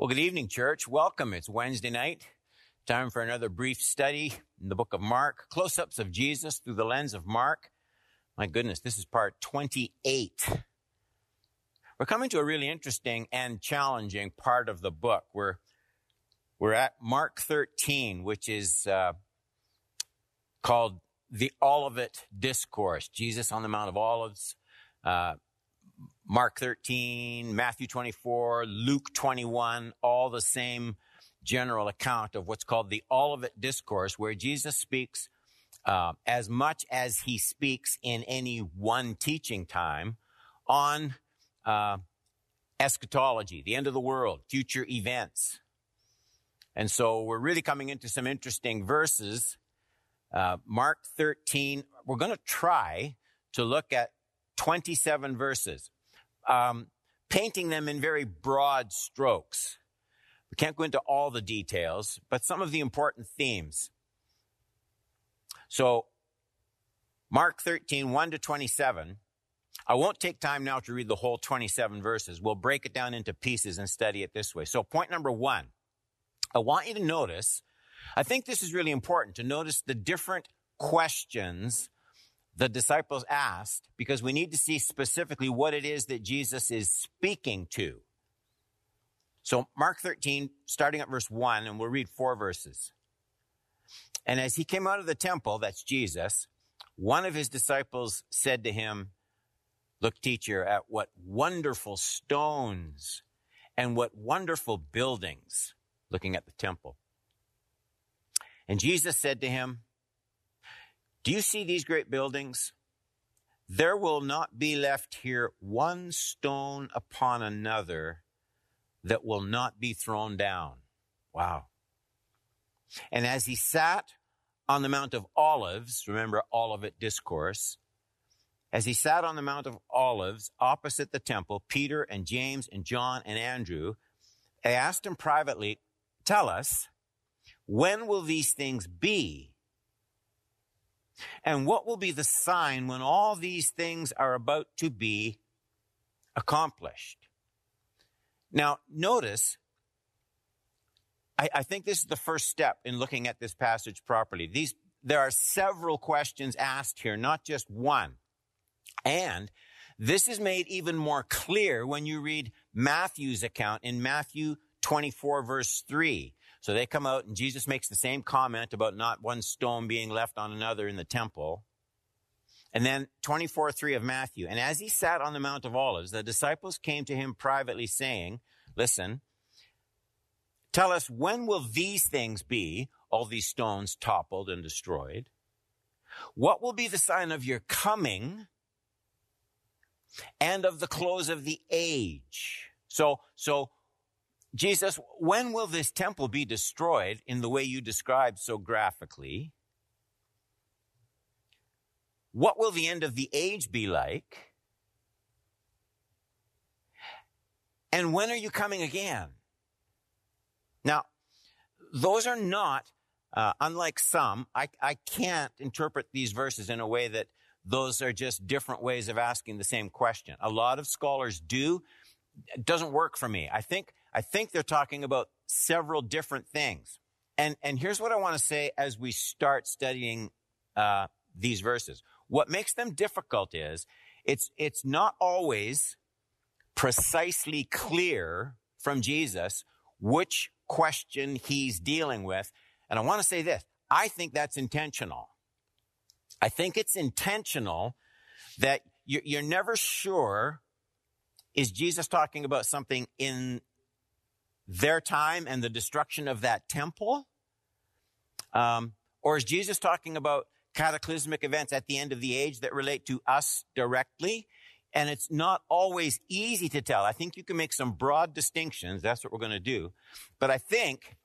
Well, good evening, church. Welcome. It's Wednesday night. Time for another brief study in the book of Mark. Close-ups of Jesus through the lens of Mark. My goodness, this is part 28. We're coming to a really interesting and challenging part of the book. We're at Mark 13, which is called the Olivet Discourse. Jesus on the Mount of Olives. Mark 13, Matthew 24, Luke 21, all the same general account of what's called the Olivet Discourse, where Jesus speaks as much as he speaks in any one teaching time on eschatology, the end of the world, future events. And so we're really coming into some interesting verses. Mark 13, we're going to try to look at 27 verses. Painting them in very broad strokes. We can't go into all the details, but some of the important themes. So, Mark 13, 1 to 27. I won't take time now to read the whole 27 verses. We'll break it down into pieces and study it this way. So, point number one, I want you to notice, I think this is really important, to notice the different questions the disciples asked, because we need to see specifically what it is that Jesus is speaking to. So Mark 13, starting at verse 1, and we'll read 4 verses. And as he came out of the temple, that's Jesus, one of his disciples said to him, "Look, teacher, at what wonderful stones and what wonderful buildings," looking at the temple. And Jesus said to him, "Do you see these great buildings? There will not be left here one stone upon another that will not be thrown down." Wow. And as he sat on the Mount of Olives, remember Olivet Discourse, as he sat on the Mount of Olives opposite the temple, Peter and James and John and Andrew, they asked him privately, "Tell us, when will these things be? And what will be the sign when all these things are about to be accomplished?" Now, notice, I think this is the first step in looking at this passage properly. There are several questions asked here, not just one. And this is made even more clear when you read Matthew's account in Matthew 24, verse 3. So they come out and Jesus makes the same comment about not one stone being left on another in the temple. And then 24:3 of Matthew. "And as he sat on the Mount of Olives, the disciples came to him privately saying," listen, "Tell us, when will these things be," all these stones toppled and destroyed? "What will be the sign of your coming and of the close of the age?" So Jesus, when will this temple be destroyed in the way you described so graphically? What will the end of the age be like? And when are you coming again? Now, those are not, unlike some, I can't interpret these verses in a way that those are just different ways of asking the same question. A lot of scholars do. It doesn't work for me. I think they're talking about several different things. And here's what I want to say as we start studying these verses. What makes them difficult is it's not always precisely clear from Jesus which question he's dealing with. And I want to say this. I think that's intentional. I think it's intentional that you're never sure, is Jesus talking about something in their time and the destruction of that temple? Or is Jesus talking about cataclysmic events at the end of the age that relate to us directly? And it's not always easy to tell. I think you can make some broad distinctions. That's what we're going to do. But I think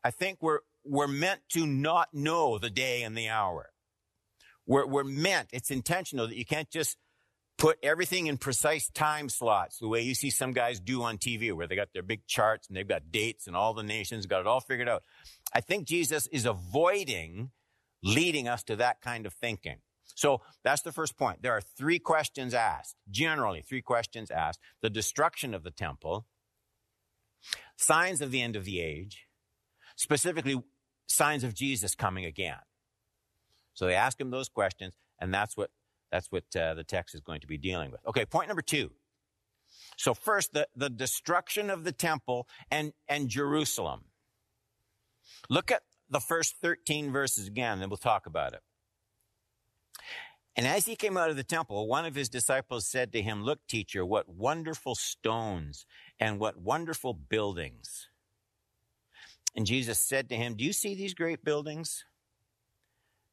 we're meant to not know the day and the hour. We're meant, it's intentional that you can't just put everything in precise time slots, the way you see some guys do on TV, where they got their big charts and they've got dates and all the nations, got it all figured out. I think Jesus is avoiding leading us to that kind of thinking. So that's the first point. There are 3 questions asked, generally 3 questions asked. The destruction of the temple, signs of the end of the age, specifically signs of Jesus coming again. So they ask him those questions, and that's what the text is going to be dealing with. Okay, point number two. So first, the destruction of the temple and Jerusalem. Look at the first 13 verses again, and then we'll talk about it. And as he came out of the temple, one of his disciples said to him, "Look, teacher, what wonderful stones and what wonderful buildings." And Jesus said to him, "Do you see these great buildings?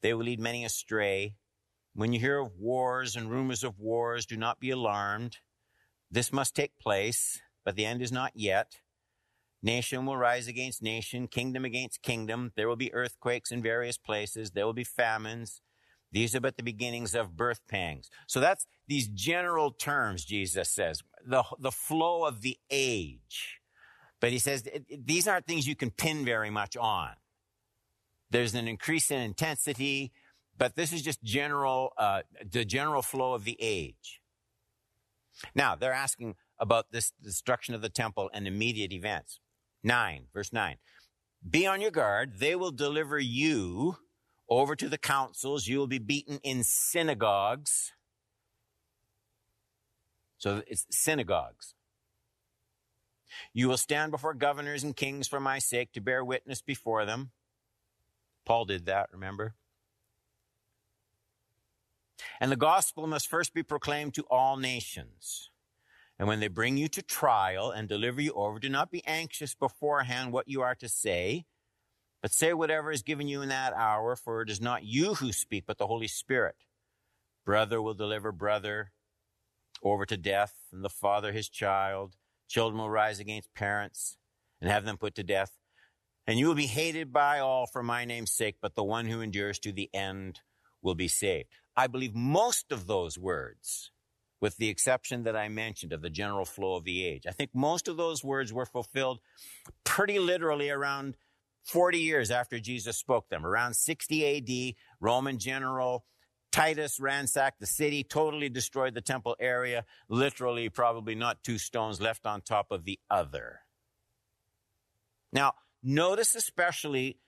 They will lead many astray. When you hear of wars and rumors of wars, do not be alarmed. This must take place, but the end is not yet. Nation will rise against nation, kingdom against kingdom. There will be earthquakes in various places. There will be famines. These are but the beginnings of birth pangs." So that's these general terms, Jesus says, the flow of the age. But he says these aren't things you can pin very much on. There's an increase in intensity, but this is just the general flow of the age. Now, they're asking about this destruction of the temple and immediate events. 9, verse 9. "Be on your guard. They will deliver you over to the councils. You will be beaten in synagogues." So it's synagogues. "You will stand before governors and kings for my sake to bear witness before them." Paul did that, remember? "And the gospel must first be proclaimed to all nations. And when they bring you to trial and deliver you over, do not be anxious beforehand what you are to say, but say whatever is given you in that hour, for it is not you who speak, but the Holy Spirit. Brother will deliver brother over to death, and the father his child. Children will rise against parents and have them put to death. And you will be hated by all for my name's sake, but the one who endures to the end will be saved." I believe most of those words, with the exception that I mentioned of the general flow of the age, I think most of those words were fulfilled pretty literally around 40 years after Jesus spoke them. Around 60 AD, Roman general Titus ransacked the city, totally destroyed the temple area, literally probably not 2 stones left on top of the other. Now, notice especially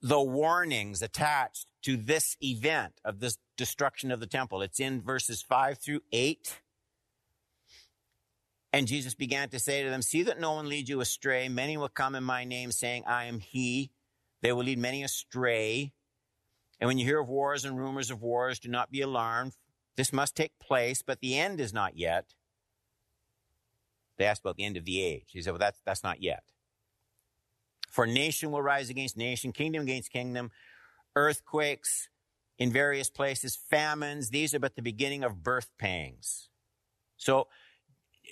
the warnings attached to this event of this destruction of the temple. It's in verses 5 through 8. "And Jesus began to say to them, 'See that no one leads you astray. Many will come in my name, saying, 'I am he.' They will lead many astray. And when you hear of wars and rumors of wars, do not be alarmed. This must take place, but the end is not yet.'" They asked about the end of the age. He said, "Well, that's not yet. For nation will rise against nation, kingdom against kingdom, earthquakes in various places, famines. These are but the beginning of birth pangs." So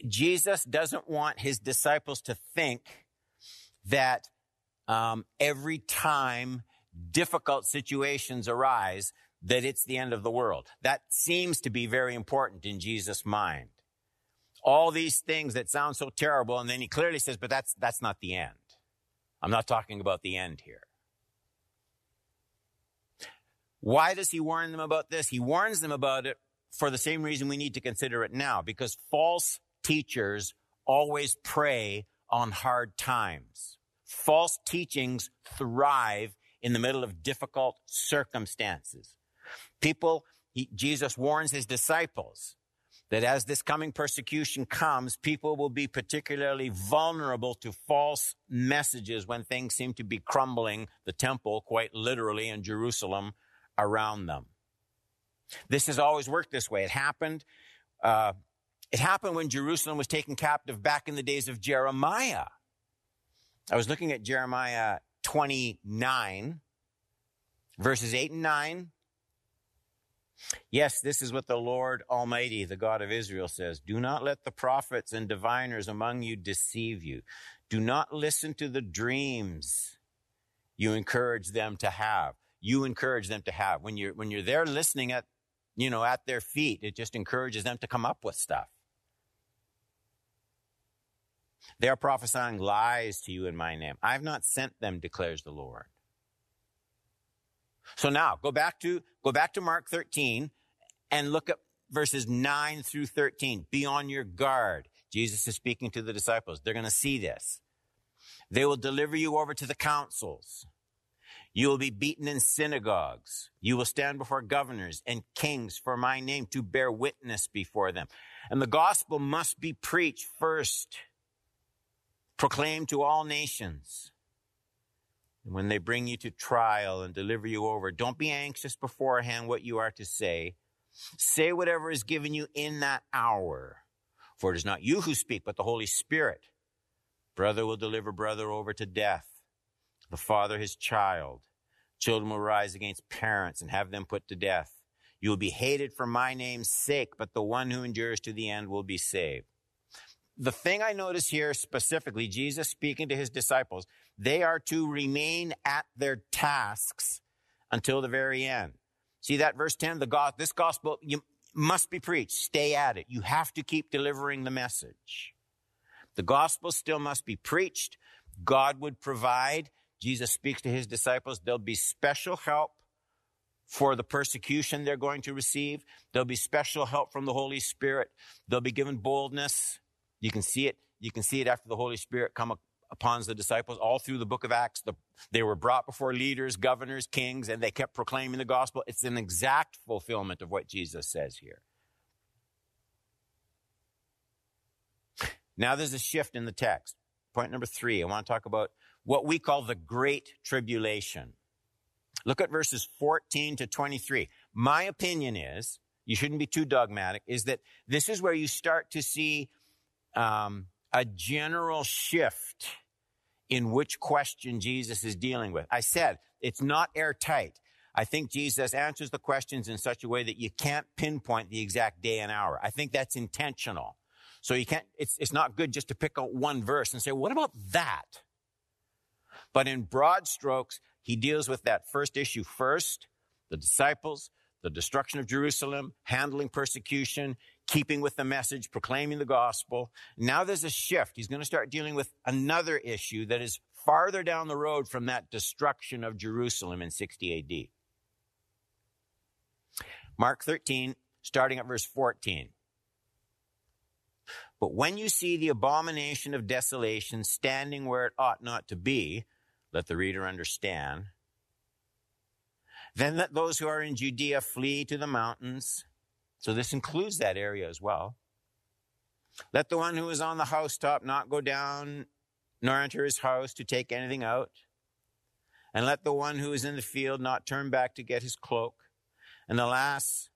Jesus doesn't want his disciples to think that every time difficult situations arise, that it's the end of the world. That seems to be very important in Jesus' mind. All these things that sound so terrible, and then he clearly says, but that's not the end. I'm not talking about the end here. Why does he warn them about this? He warns them about it for the same reason we need to consider it now, because false teachers always prey on hard times. False teachings thrive in the middle of difficult circumstances. Jesus warns his disciples that as this coming persecution comes, people will be particularly vulnerable to false messages when things seem to be crumbling, the temple quite literally in Jerusalem, around them. This has always worked this way. It happened when Jerusalem was taken captive back in the days of Jeremiah. I was looking at Jeremiah 29, verses 8 and 9. Yes, this is what the Lord Almighty, the God of Israel, says. Do not let the prophets and diviners among you deceive you. Do not listen to the dreams you encourage them to have. You encourage them to have. When you're there listening at, at their feet, it just encourages them to come up with stuff. They are prophesying lies to you in my name. I have not sent them, declares the Lord. So now go back to Mark 13 and look at verses 9 through 13. Be on your guard. Jesus is speaking to the disciples. They're going to see this. They will deliver you over to the councils. You will be beaten in synagogues. You will stand before governors and kings for my name to bear witness before them. And the gospel must be preached first, proclaimed to all nations. And when they bring you to trial and deliver you over, don't be anxious beforehand what you are to say. Say whatever is given you in that hour. For it is not you who speak, but the Holy Spirit. Brother will deliver brother over to death. The father his child. Children will rise against parents and have them put to death. You will be hated for my name's sake, but the one who endures to the end will be saved. The thing I notice here specifically, Jesus speaking to his disciples, they are to remain at their tasks until the very end. See that verse 10, this gospel you must be preached. Stay at it. You have to keep delivering the message. The gospel still must be preached. God would provide. Jesus speaks to his disciples. There'll be special help for the persecution they're going to receive. There'll be special help from the Holy Spirit. They'll be given boldness. You can see it. You can see it after the Holy Spirit come upon the disciples all through the book of Acts. They were brought before leaders, governors, kings, and they kept proclaiming the gospel. It's an exact fulfillment of what Jesus says here. Now there's a shift in the text. Point number 3, I want to talk about what we call the Great Tribulation. Look at verses 14 to 23. My opinion is, you shouldn't be too dogmatic, is that this is where you start to see a general shift in which question Jesus is dealing with. I said, it's not airtight. I think Jesus answers the questions in such a way that you can't pinpoint the exact day and hour. I think that's intentional. So you can't, it's not good just to pick out one verse and say, what about that? But in broad strokes, he deals with that first issue first, the disciples, the destruction of Jerusalem, handling persecution, keeping with the message, proclaiming the gospel. Now there's a shift. He's going to start dealing with another issue that is farther down the road from that destruction of Jerusalem in 60 AD. Mark 13, starting at verse 14. But when you see the abomination of desolation standing where it ought not to be, let the reader understand, then let those who are in Judea flee to the mountains. So this includes that area as well. Let the one who is on the housetop not go down, nor enter his house to take anything out. And let the one who is in the field not turn back to get his cloak. And alas,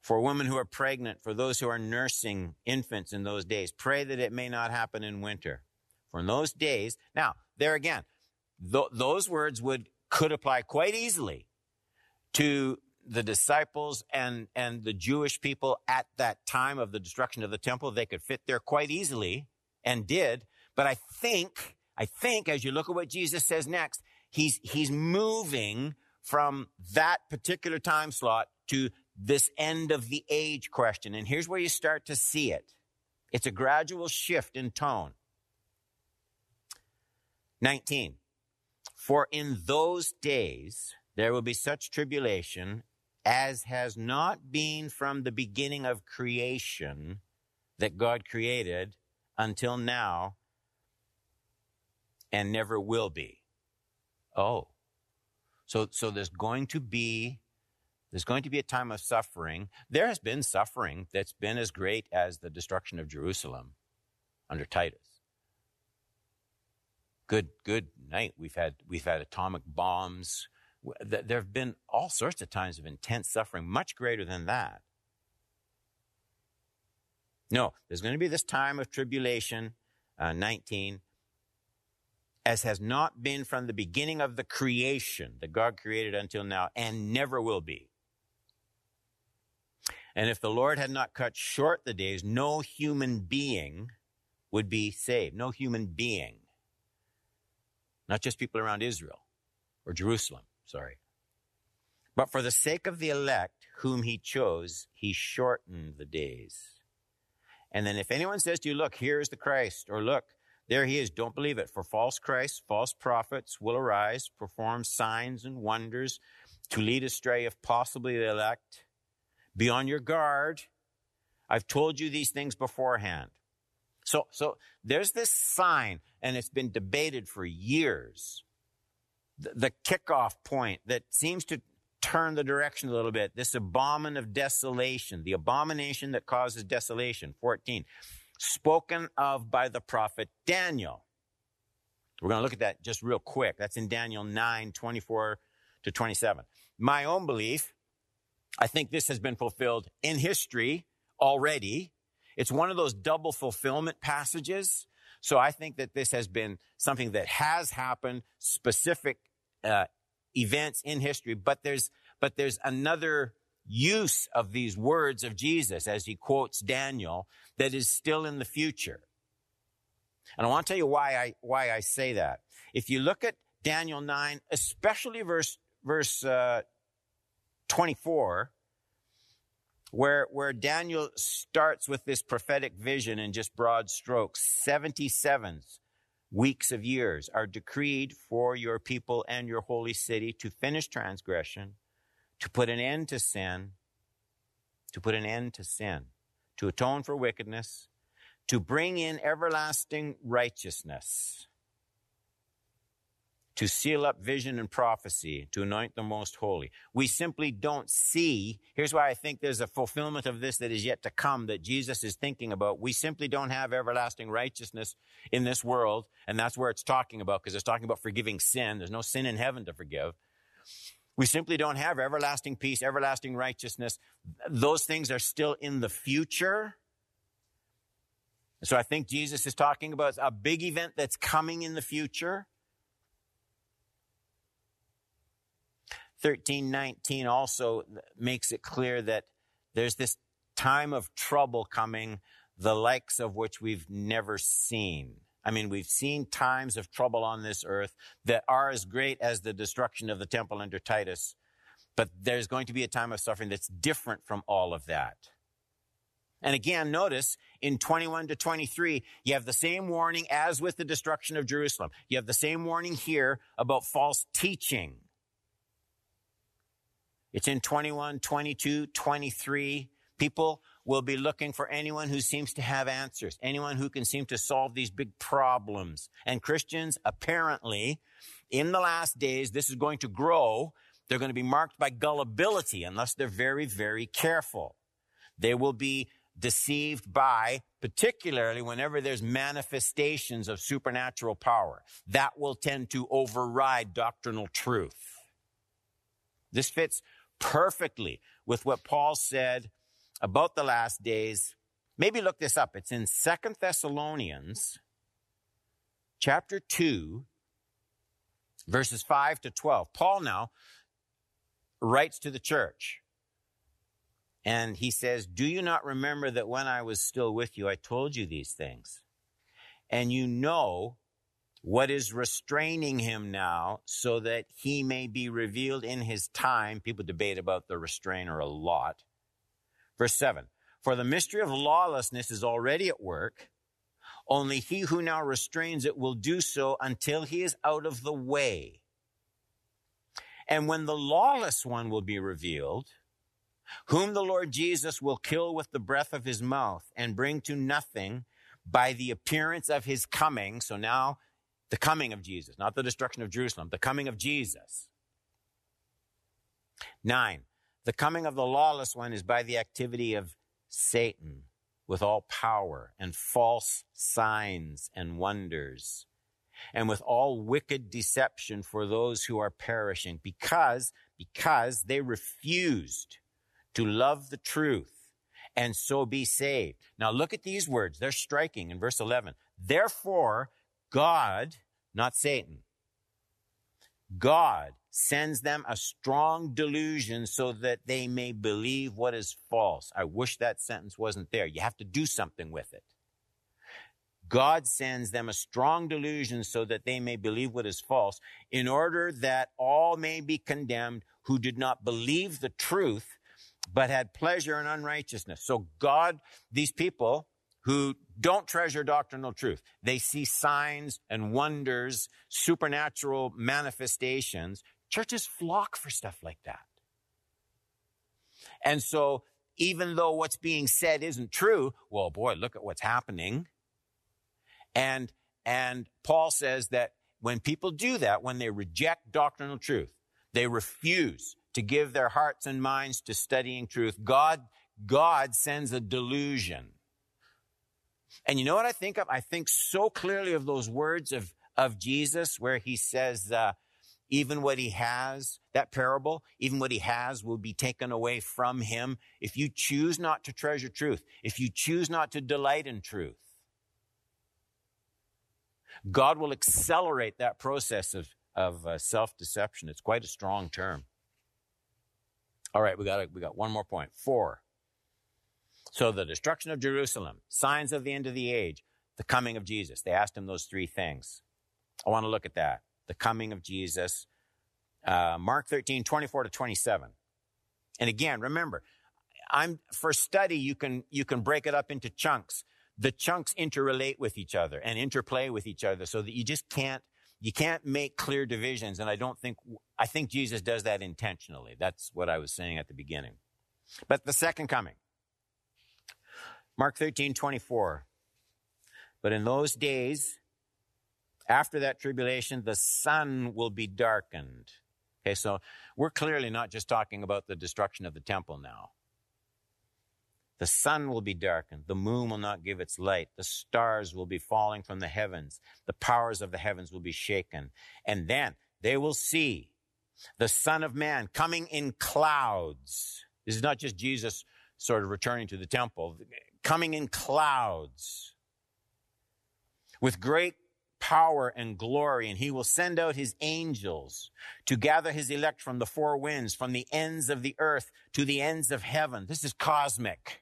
for women who are pregnant, for those who are nursing infants in those days, pray that it may not happen in winter. For in those days, now, there again, those words could apply quite easily to the disciples and the Jewish people at that time of the destruction of the temple. They could fit there quite easily and did. But I think as you look at what Jesus says next, he's moving from that particular time slot to this end of the age question. And here's where you start to see it. It's a gradual shift in tone. 19. For in those days there will be such tribulation as has not been from the beginning of creation that God created until now and never will be. Oh. So there's going to be a time of suffering. There has been suffering that's been as great as the destruction of Jerusalem under Titus. Good night. We've had atomic bombs. There have been all sorts of times of intense suffering, much greater than that. No, there's going to be this time of tribulation, 19, as has not been from the beginning of the creation that God created until now and never will be. And if the Lord had not cut short the days, no human being would be saved. No human being. Not just people around Israel or Jerusalem, sorry. But for the sake of the elect whom he chose, he shortened the days. And then if anyone says to you, look, here is the Christ, or look, there he is, don't believe it. For false Christs, false prophets will arise, perform signs and wonders to lead astray, if possibly, the elect. Be on your guard. I've told you these things beforehand. So there's this sign, and it's been debated for years. The kickoff point that seems to turn the direction a little bit. This abomin of desolation, the abomination that causes desolation, 14, spoken of by the prophet Daniel. We're going to look at that just real quick. That's in Daniel 9, 24 to 27. My own belief, I think this has been fulfilled in history already. It's one of those double fulfillment passages. So I think that this has been something that has happened, specific events in history, but there's another use of these words of Jesus as he quotes Daniel that is still in the future. And I want to tell you why I say that. If you look at Daniel 9, especially verse 24, where Daniel starts with this prophetic vision in just broad strokes, 77 weeks of years are decreed for your people and your holy city to finish transgression, to put an end to sin, to atone for wickedness, to bring in everlasting righteousness, to seal up vision and prophecy, to anoint the most holy. We simply don't see, here's why I think there's a fulfillment of this that is yet to come that Jesus is thinking about. We simply don't have everlasting righteousness in this world, and that's where it's talking about, because it's talking about forgiving sin. There's no sin in heaven to forgive. We simply don't have everlasting peace, everlasting righteousness. Those things are still in the future. So I think Jesus is talking about a big event that's coming in the future. 13:19 also makes it clear that there's this time of trouble coming, the likes of which we've never seen. I mean, we've seen times of trouble on this earth that are as great as the destruction of the temple under Titus, but there's going to be a time of suffering that's different from all of that. And again, notice in 21 to 23, you have the same warning as with the destruction of Jerusalem. You have the same warning here about false teaching. It's in 21, 22, 23. People will be looking for anyone who seems to have answers, anyone who can seem to solve these big problems. And Christians, apparently, in the last days, this is going to grow. They're going to be marked by gullibility unless they're very, very careful. They will be deceived by, particularly whenever there's manifestations of supernatural power. That will tend to override doctrinal truth. This fits perfectly with what Paul said about the last days. Maybe look this up. It's in 2 Thessalonians chapter 2, verses 5 to 12. Paul now writes to the church, and he says, "Do you not remember that when I was still with you, I told you these things? And you know what is restraining him now, so that he may be revealed in his time." People debate about the restrainer a lot. Verse 7, "For the mystery of lawlessness is already at work. Only he who now restrains it will do so until he is out of the way. And when the lawless one will be revealed, whom the Lord Jesus will kill with the breath of his mouth and bring to nothing by the appearance of his coming." So now, the coming of Jesus, not the destruction of Jerusalem, the coming of Jesus. 9, "The coming of the lawless one is by the activity of Satan with all power and false signs and wonders, and with all wicked deception for those who are perishing, because they refused to love the truth and so be saved." Now look at these words. They're striking in verse 11. "Therefore, God," not Satan, God sends them a strong delusion so that they may believe what is false. I wish that sentence wasn't there. You have to do something with it. God sends them a strong delusion so that they may believe what is false, in order that all may be condemned who did not believe the truth, but had pleasure in unrighteousness. So God, these people who don't treasure doctrinal truth, they see signs and wonders, supernatural manifestations. Churches flock for stuff like that. And so even though what's being said isn't true, well, boy, look at what's happening. And Paul says that when people do that, when they reject doctrinal truth, they refuse to give their hearts and minds to studying truth, God sends a delusion. And you know what I think of? I think so clearly of those words of Jesus where he says, even what he has, that parable, even what he has will be taken away from him. If you choose not to treasure truth, if you choose not to delight in truth, God will accelerate that process of self-deception. It's quite a strong term. All right, we got one more point. 4. So the destruction of Jerusalem, signs of the end of the age, the coming of Jesus. They asked him those 3 things. I want to look at that. The coming of Jesus. Mark 13, 24 to 27. And again, remember, for study, you can break it up into chunks. The chunks interrelate with each other and interplay with each other so that you just can't make clear divisions. And I think Jesus does that intentionally. That's what I was saying at the beginning. But the second coming, Mark 13, 24. But in those days, after that tribulation, the sun will be darkened. Okay, so we're clearly not just talking about the destruction of the temple now. The sun will be darkened, the moon will not give its light, the stars will be falling from the heavens, the powers of the heavens will be shaken. And then they will see the Son of Man coming in clouds. This is not just Jesus sort of returning to the temple, coming in clouds with great power and glory, and he will send out his angels to gather his elect from the 4 winds, from the ends of the earth to the ends of heaven. This is cosmic.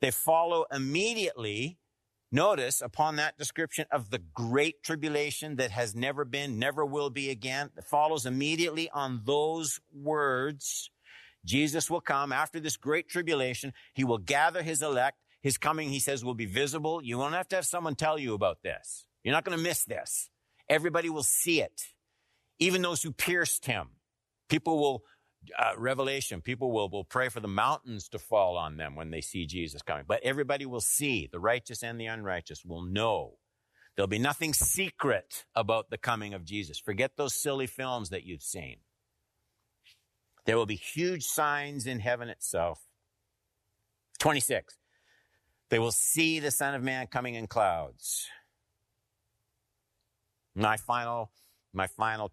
They follow immediately, notice, upon that description of the great tribulation that has never been, never will be again. It follows immediately on those words. Jesus will come after this great tribulation. He will gather his elect. His coming, he says, will be visible. You won't have to have someone tell you about this. You're not going to miss this. Everybody will see it. Even those who pierced him. People will, Revelation, people will pray for the mountains to fall on them when they see Jesus coming. But everybody will see. The righteous and the unrighteous will know. There'll be nothing secret about the coming of Jesus. Forget those silly films that you've seen. There will be huge signs in heaven itself. 26. They will see the Son of Man coming in clouds. My final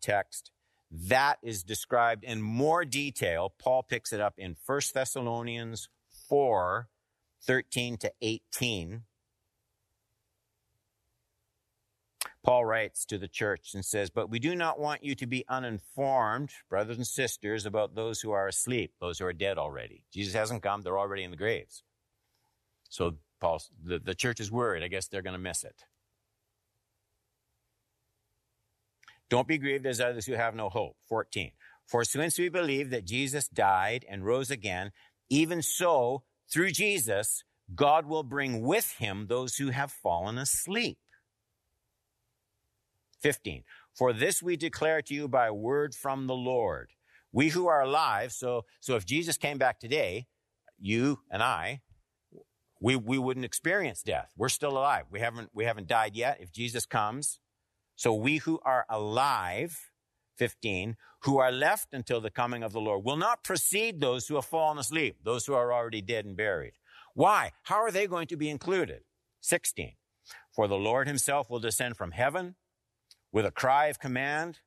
text, that is described in more detail. Paul picks it up in 1 Thessalonians 4, 13 to 18. Paul writes to the church and says, but we do not want you to be uninformed, brothers and sisters, about those who are asleep, those who are dead already. Jesus hasn't come, they're already in the graves. So Paul, the church is worried. I guess they're going to miss it. Don't be grieved as others who have no hope. 14. For since we believe that Jesus died and rose again, even so, through Jesus, God will bring with him those who have fallen asleep. 15. For this we declare to you by word from the Lord. We who are alive, so if Jesus came back today, you and I, we wouldn't experience death. We're still alive. We haven't died yet if Jesus comes. So we who are alive, 15, who are left until the coming of the Lord will not precede those who have fallen asleep, those who are already dead and buried. Why? How are they going to be included? 16, for the Lord himself will descend from heaven with a cry of command,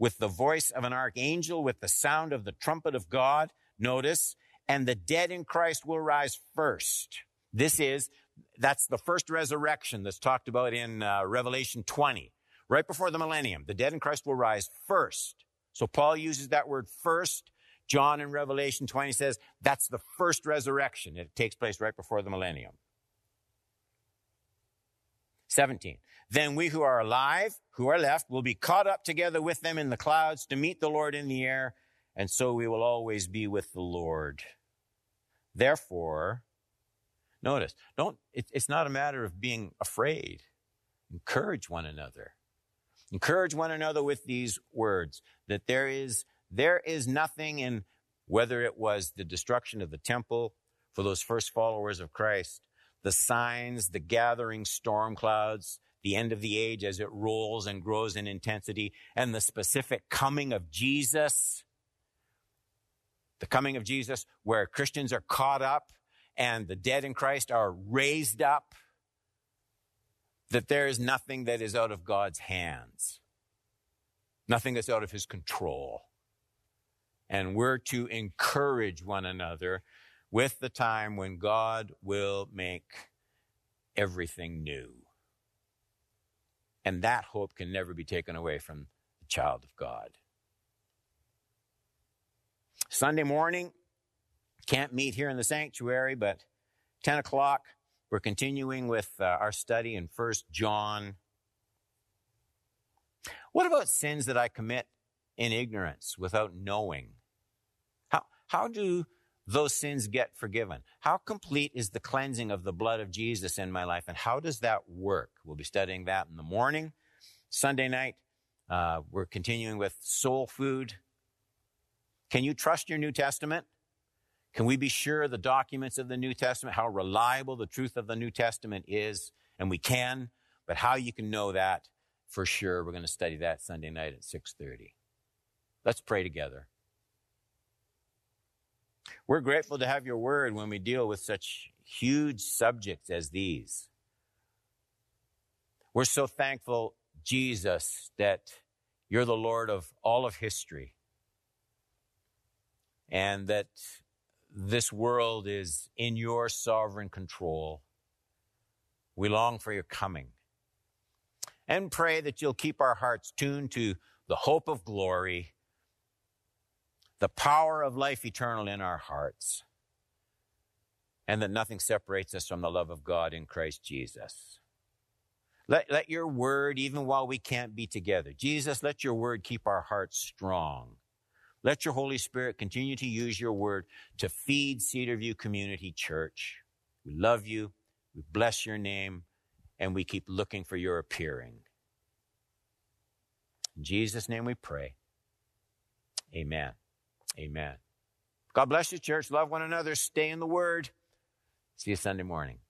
with the voice of an archangel, with the sound of the trumpet of God. Notice, and the dead in Christ will rise first. That's the first resurrection that's talked about in Revelation 20. right before the millennium. The dead in Christ will rise first. So Paul uses that word first. John in Revelation 20 says that's the first resurrection. It takes place right before the millennium. 17, then we who are alive, who are left, will be caught up together with them in the clouds to meet the Lord in the air, and so we will always be with the Lord. Therefore, notice, it's not a matter of being afraid. Encourage one another. Encourage one another with these words, that there is nothing in, whether it was the destruction of the temple for those first followers of Christ, the signs, the gathering storm clouds, the end of the age as it rolls and grows in intensity, and the specific coming of Jesus. The coming of Jesus, where Christians are caught up and the dead in Christ are raised up, that there is nothing that is out of God's hands, nothing that's out of his control. And we're to encourage one another with the time when God will make everything new. And that hope can never be taken away from the child of God. Sunday morning, can't meet here in the sanctuary, but 10 o'clock, we're continuing with our study in 1 John. What about sins that I commit in ignorance, without knowing? How do those sins get forgiven? How complete is the cleansing of the blood of Jesus in my life, and how does that work? We'll be studying that in the morning. Sunday night, we're continuing with soul food. Can you trust your New Testament? Can we be sure the documents of the New Testament, how reliable the truth of the New Testament is? And we can, but how you can know that for sure, we're going to study that Sunday night at 6:30. Let's pray together. We're grateful to have your word when we deal with such huge subjects as these. We're so thankful, Jesus, that you're the Lord of all of history, and that this world is in your sovereign control. We long for your coming and pray that you'll keep our hearts tuned to the hope of glory, the power of life eternal in our hearts, and that nothing separates us from the love of God in Christ Jesus. Let your word, even while we can't be together, Jesus, let your word keep our hearts strong. Let your Holy Spirit continue to use your word to feed Cedarview Community Church. We love you, we bless your name, and we keep looking for your appearing. In Jesus' name we pray. Amen. Amen. God bless you, church. Love one another. Stay in the word. See you Sunday morning.